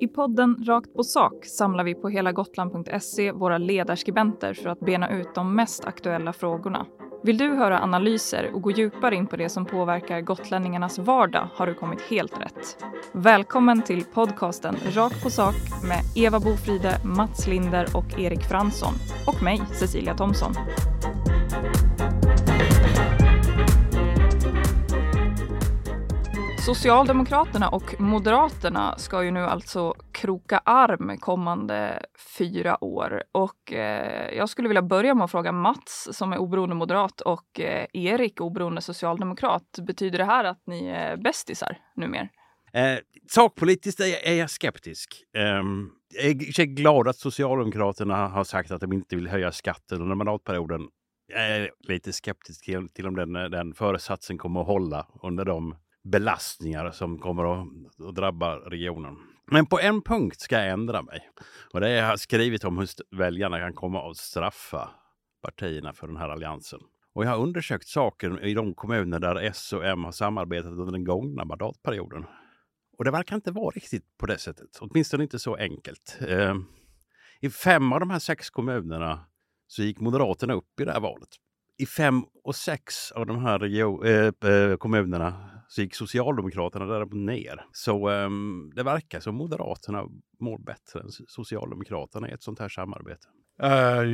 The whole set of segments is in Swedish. I podden Rakt på sak samlar vi på helagotland.se våra ledarskribenter för att bena ut de mest aktuella frågorna. Vill du höra analyser och gå djupare in på det som påverkar gotlänningarnas vardag har du kommit helt rätt. Välkommen till podcasten Rakt på sak med Eva Bofride, Mats Linder och Erik Fransson. Och mig, Cecilia Thomson. Socialdemokraterna och Moderaterna ska ju nu alltså kroka arm kommande 4 år. Och jag skulle vilja börja med att fråga Mats som är oberoende moderat och Erik oberoende socialdemokrat. Betyder det här att ni är bästisar numera? Sakpolitiskt är jag skeptisk. Jag är glad att Socialdemokraterna har sagt att de inte vill höja skatten under mandatperioden. Jag är lite skeptisk till om den föresatsen kommer att hålla under de belastningar som kommer att drabba regionen. Men på en punkt ska jag ändra mig. Och det har jag skrivit om hur väljarna kan komma att straffa partierna för den här alliansen. Och jag har undersökt saken i de kommuner där S och M har samarbetat under den gångna mandatperioden. Och det verkar inte vara riktigt på det sättet. Åtminstone inte så enkelt. I 5 av de här 6 kommunerna så gick Moderaterna upp i det här valet. I 5 och 6 av de här kommunerna så gick Socialdemokraterna där ner. Så det verkar som Moderaterna mår bättre än Socialdemokraterna i ett sånt här samarbete.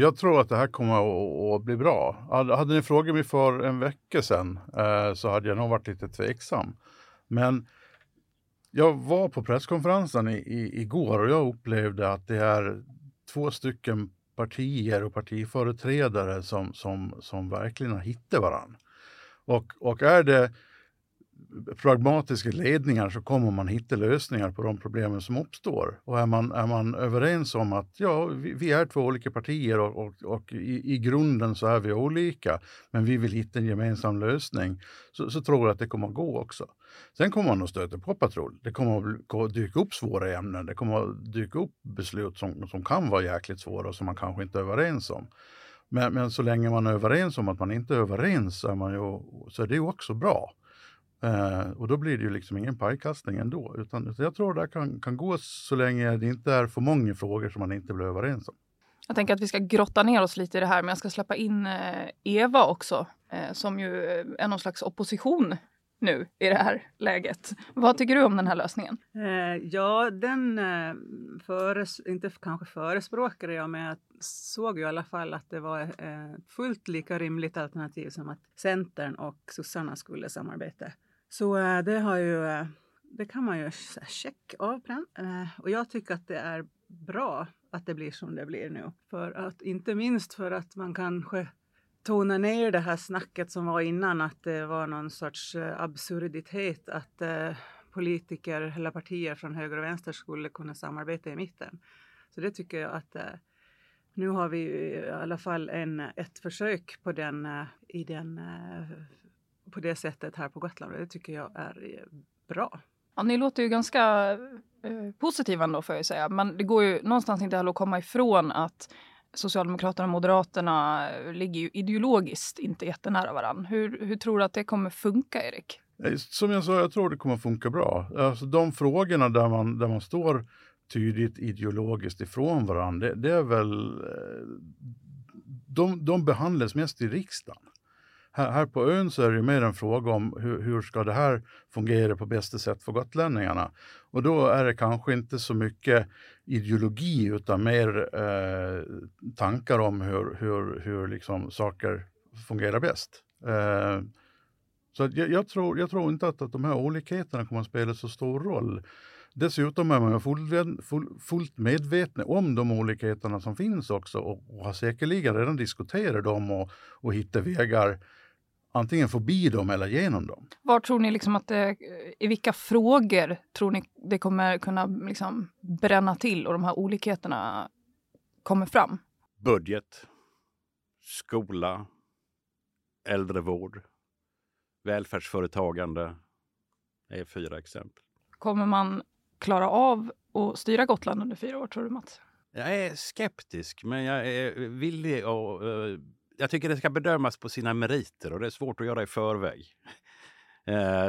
Jag tror att det här kommer att bli bra. Hade ni frågat mig för en vecka sedan så hade jag nog varit lite tveksam. Men jag var på presskonferensen igår och jag upplevde att det är 2 partier och partiföreträdare som verkligen har hittat varandra. Och är det pragmatiska ledningar så kommer man hitta lösningar på de problemen som uppstår. Och är man överens om att ja, vi är 2 olika partier och i grunden så är vi olika, men vi vill hitta en gemensam lösning, så tror jag att det kommer att gå också. Sen kommer man att stöta på patrull. Det kommer att dyka upp svåra ämnen. Det kommer att dyka upp beslut som kan vara jäkligt svåra och som man kanske inte är överens om. Men så länge man är överens om att man inte är överens så är det ju också bra. Och då blir det ju liksom ingen pajkastning ändå, utan jag tror det här kan gå så länge det inte är för många frågor som man inte blir överens om. Jag tänker att vi ska grotta ner oss lite i det här, men jag ska släppa in Eva också, som ju är någon slags opposition nu i det här läget. Vad tycker du om den här lösningen? Ja, den inte kanske förespråkade jag, men jag såg ju i alla fall att det var fullt lika rimligt alternativ som att Centern och sossarna skulle samarbeta. Så det kan man ju checka av den. Och jag tycker att det är bra att det blir som det blir nu. För att, inte minst för att man kanske tona ner det här snacket som var innan, att det var någon sorts absurditet att politiker eller partier från höger och vänster skulle kunna samarbeta i mitten. Så det tycker jag att nu har vi i alla fall ett försök på på det sättet här på Gotland. Det tycker jag är bra. Ja, ni låter ju ganska positiva ändå, får jag säga. Men det går ju någonstans inte heller att komma ifrån att Socialdemokraterna och Moderaterna ligger ju ideologiskt inte jättenära varann. Hur tror du att det kommer funka, Erik? Som jag sa, jag tror det kommer funka bra. Alltså, de frågorna där man står tydligt ideologiskt ifrån varandra, det är väl de behandlas mest i riksdagen. Här på ön så är det mer en fråga om hur ska det här fungera på bästa sätt för gotlänningarna. Och då är det kanske inte så mycket ideologi utan mer tankar om hur liksom saker fungerar bäst. Så jag tror inte att de här olikheterna kommer att spela så stor roll. Dessutom är man fullt medveten om de olikheterna som finns också och har säkerligen redan diskuterat dem och hittat vägar antingen förbi dem eller genom dem. Var tror ni liksom att i vilka frågor tror ni det kommer kunna liksom bränna till och de här olikheterna kommer fram? Budget, skola, äldrevård, välfärdsföretagande är 4 exempel. Kommer man klara av att styra Gotland under 4 år, tror du, Mats? Jag är skeptisk, men jag är villig och jag tycker det ska bedömas på sina meriter och det är svårt att göra i förväg.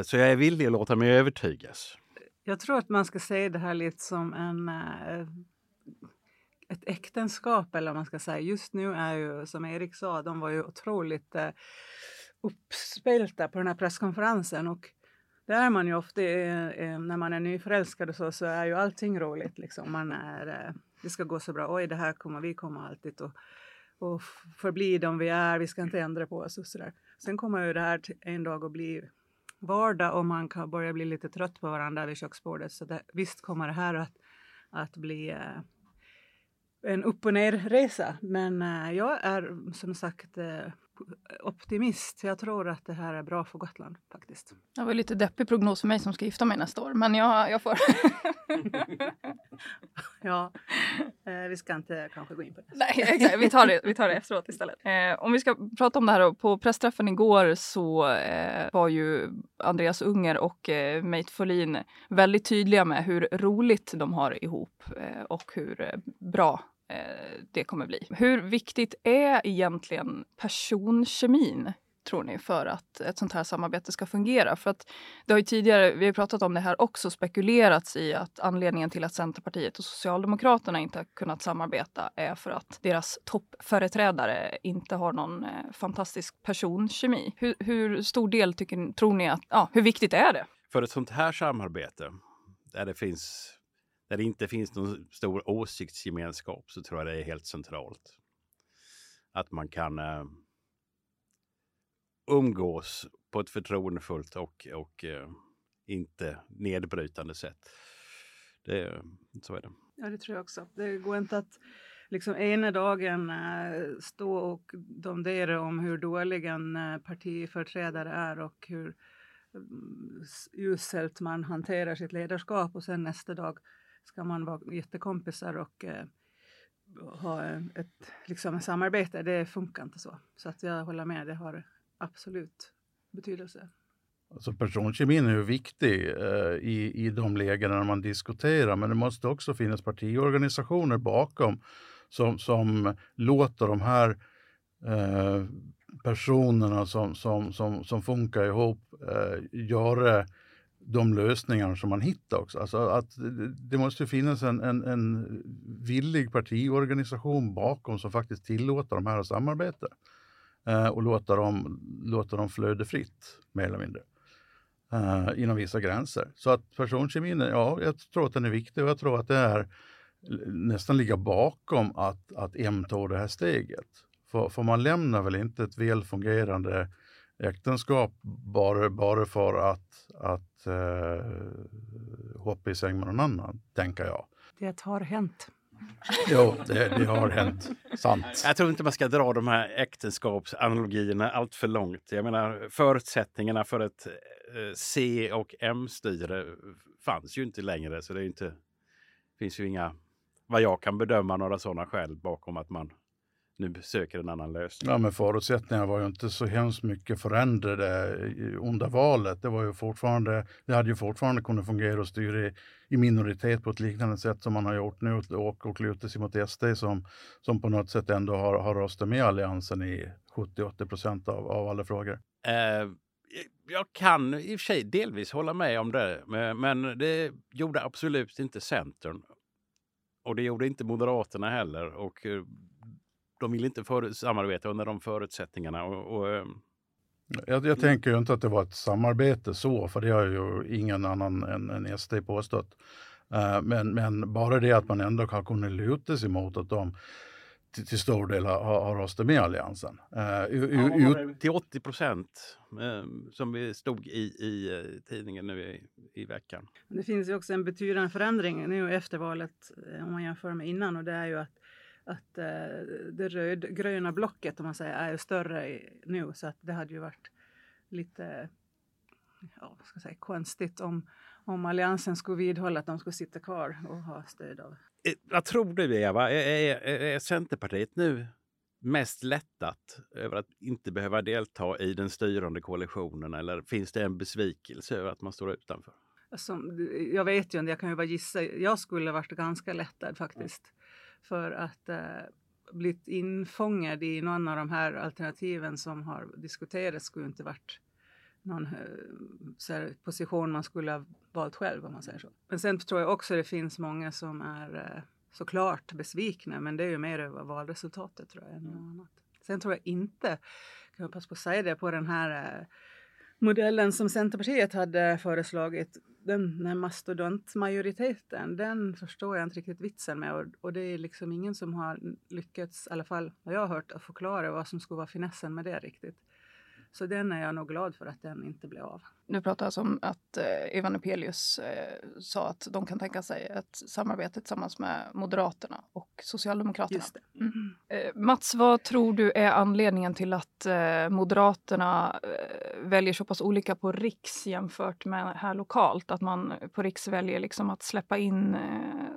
Så jag är villig att låta mig övertygas. Jag tror att man ska säga det här lite som ett äktenskap, eller vad man ska säga. Just nu är ju, som Erik sa, de var ju otroligt uppspelta på den här presskonferensen, och där är man ju ofta, när man är nyförälskad och så är ju allting roligt liksom. Man är, det ska gå så bra, oj det här kommer, vi kommer alltid och förbli de vi är, vi ska inte ändra på oss och sådär. Sen kommer ju det här en dag och blir vardag, och man kan börja bli lite trött på varandra vid köksbordet. Så det, visst kommer det här att bli en upp- och nerresa. Men jag är som sagt optimist. Jag tror att det här är bra för Gotland faktiskt. Det var lite deppig prognos för mig som ska gifta mig nästa år. Men jag får... Ja, vi ska inte kanske gå in på det. Nej, exakt. Vi tar det efteråt istället. Om vi ska prata om det här då. På pressträffen igår så var ju Andreas Unger och Mate Folin väldigt tydliga med hur roligt de har ihop och hur bra det kommer bli. Hur viktigt är egentligen personkemin, tror ni, för att ett sånt här samarbete ska fungera? För att det har ju tidigare, vi har pratat om det här också, spekulerats i att anledningen till att Centerpartiet och Socialdemokraterna inte har kunnat samarbeta är för att deras toppföreträdare inte har någon fantastisk personkemi. Hur stor del tror ni att, hur viktigt är det? För ett sånt här samarbete där det inte finns någon stor åsiktsgemenskap, så tror jag det är helt centralt att man kan umgås på ett förtroendefullt och inte nedbrytande sätt. Så är det. Ja, det tror jag också. Det går inte att liksom ena dagen stå och domdera om hur dålig en partiföreträdare är och hur uselt man hanterar sitt ledarskap, och sen nästa dag ska man vara jättekompisar och ha ett liksom samarbete. Det funkar inte så. Så att jag håller med, det har absolut betydelse. Alltså personkemin är ju viktig i de lägen när man diskuterar, men det måste också finnas partiorganisationer bakom som låter de här personerna som funkar ihop göra de lösningar som man hittar också. Alltså att det måste finnas en villig partiorganisation bakom som faktiskt tillåter de här att samarbeta och låta dem flöda fritt mer eller mindre inom vissa gränser. Så att personkemin, jag tror att den är viktig, och jag tror att det är nästan ligga bakom att ta det här steget. För man lämnar väl inte ett välfungerande äktenskap bara för att hoppa i säng med någon annan, tänker jag. Det har hänt. Jo, det har hänt. Sant. Jag tror inte man ska dra de här äktenskapsanalogierna allt för långt. Jag menar, förutsättningarna för ett C- och M-styre fanns ju inte längre. Så finns ju inga, vad jag kan bedöma, några sådana skäl bakom att man nu söker en annan lösning. Ja, men förutsättningarna var ju inte så hemskt mycket förändrade under valet. Det var ju fortfarande, det hade ju fortfarande kunnat fungera och styra i minoritet på ett liknande sätt som man har gjort nu och luta sig mot SD som på något sätt ändå har röstat med alliansen i 70-80% av alla frågor. Jag kan i och för sig delvis hålla med om det, men det gjorde absolut inte Centern. Och det gjorde inte Moderaterna heller, och de vill inte samarbeta under de förutsättningarna. Och jag tänker ju inte att det var ett samarbete så, för det har ju ingen annan än SD påstått. Men bara det att man ändå har kunnat luta sig mot att de till stor del har röstat med alliansen. Till 80% som vi stod i tidningen nu i veckan. Det finns ju också en betydande förändring nu efter valet om man jämför med innan, och det är ju att det rödgröna blocket, om man säger, är ju större nu, så att det hade ju varit lite konstigt om alliansen skulle vidhålla att de skulle sitta kvar och ha stöd av. Vad tror du, Eva? Är Centerpartiet nu mest lättat över att inte behöva delta i den styrande koalitionen, eller finns det en besvikelse över att man står utanför? Alltså, jag vet ju inte, jag kan ju bara gissa. Jag skulle varit ganska lättad faktiskt. För att blivit infångad i någon av de här alternativen som har diskuterats skulle inte varit någon så här, position man skulle ha valt själv, om man säger så. Men sen tror jag också det finns många som är såklart besvikna, men det är ju mer över valresultatet tror jag än något annat. Sen tror jag inte, kan jag passa på att säga det, på den här modellen som Centerpartiet hade föreslagit, den här mastodontmajoriteten, den förstår jag inte riktigt vitsen med, och det är liksom ingen som har lyckats, i alla fall vad jag har hört, att förklara vad som skulle vara finessen med det riktigt. Så den är jag nog glad för att den inte blev av. Nu pratar jag om att Eva Nopelius sa att de kan tänka sig ett samarbete tillsammans med Moderaterna och Socialdemokraterna. Just det. Mm. Mats, vad tror du är anledningen till att Moderaterna väljer så pass olika på riks jämfört med här lokalt? Att man på riks väljer liksom att släppa in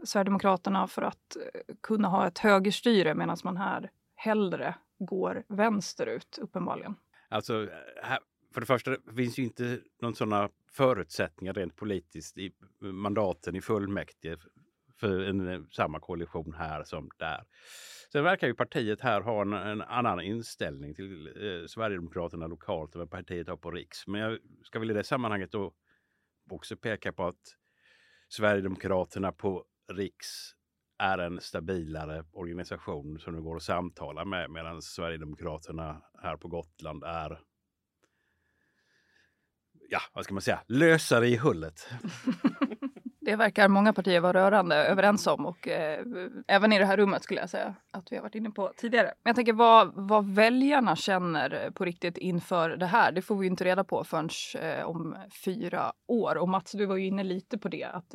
Sverigedemokraterna för att kunna ha ett högerstyre, medan man här hellre går vänsterut uppenbarligen. Alltså, här, för det första finns ju inte någon sådana förutsättningar rent politiskt i mandaten i fullmäktige för samma koalition här som där. Sen verkar ju partiet här ha en annan inställning till Sverigedemokraterna lokalt än vad partiet har på riks. Men jag ska väl i det sammanhanget då också peka på att Sverigedemokraterna på riks är en stabilare organisation som det går att samtala med, medan Sverigedemokraterna här på Gotland är, ja, vad ska man säga, lösare i hullet. Det verkar många partier vara rörande överens om, och även i det här rummet skulle jag säga att vi har varit inne på tidigare. Men jag tänker, vad väljarna känner på riktigt inför det här, det får vi ju inte reda på förrän om 4 år. Och Mats, du var ju inne lite på det, att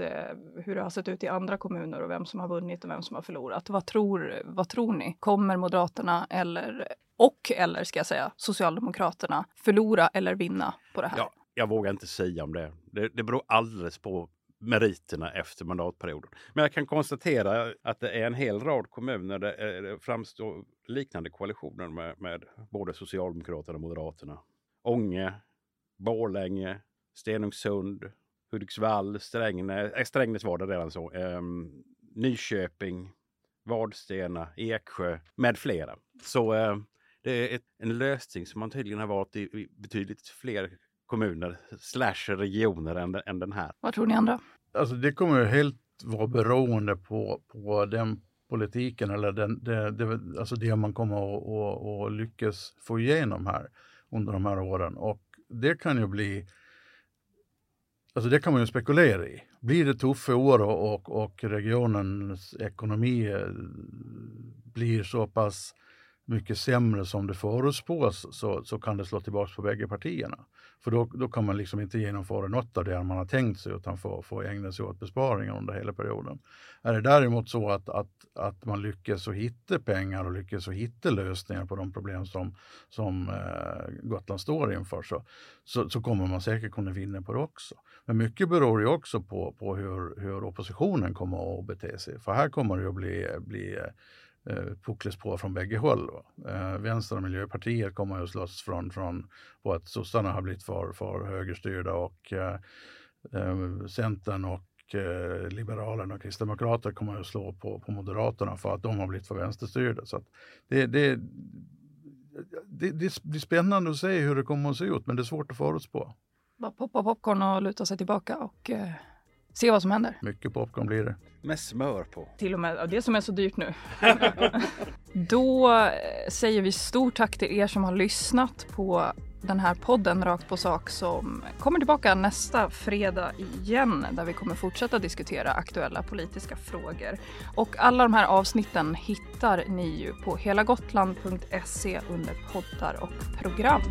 hur det har sett ut i andra kommuner och vem som har vunnit och vem som har förlorat. Vad tror ni? Kommer Moderaterna eller ska jag säga Socialdemokraterna förlora eller vinna på det här? Ja, jag vågar inte säga om det. Det beror alldeles på meriterna efter mandatperioden. Men jag kan konstatera att det är en hel rad kommuner där det framstår liknande koalitioner med både Socialdemokraterna och Moderaterna. Ånge, Borlänge, Stenungsund, Hudiksvall, Strängnäs var det redan så, Nyköping, Vadstena, Eksjö med flera. Så det är en lösning som man tydligen har varit i betydligt fler kommuner / regioner än den här. Vad tror ni andra? Alltså det kommer ju helt vara beroende på den politiken eller alltså det man kommer att lyckas få igenom här under de här åren. Och det kan ju bli, alltså det kan man ju spekulera i. Blir det tuffa år och regionens ekonomi blir så pass mycket sämre som det förutspås, så kan det slå tillbaka på bägge partierna. För då kan man liksom inte genomföra något av det man har tänkt sig, utan får ägna sig åt besparingar under hela perioden. Är det däremot så att man lyckas att hitta pengar och lyckas att hitta lösningar på de problem som Gotland står inför, så kommer man säkert kunna vinna på det också. Men mycket beror ju också på hur oppositionen kommer att bete sig. För här kommer det att bli pucklas på från bägge håll. Vänster- och Miljöpartiet kommer att slåss från på att sossarna har blivit för högerstyrda, och Centern och Liberalerna och Kristdemokrater kommer att slå på Moderaterna för att de har blivit för vänsterstyrda. Så att det är spännande att se hur det kommer att se ut, men det är svårt att förutspå. Bara poppa popcorn och luta sig tillbaka och se vad som händer. Mycket popcorn blir det. Med smör på. Till och med det som är så dyrt nu. Då säger vi stort tack till er som har lyssnat på den här podden Rakt på sak, som kommer tillbaka nästa fredag igen, där vi kommer fortsätta diskutera aktuella politiska frågor. Och alla de här avsnitten hittar ni ju på helagotland.se under poddar och program.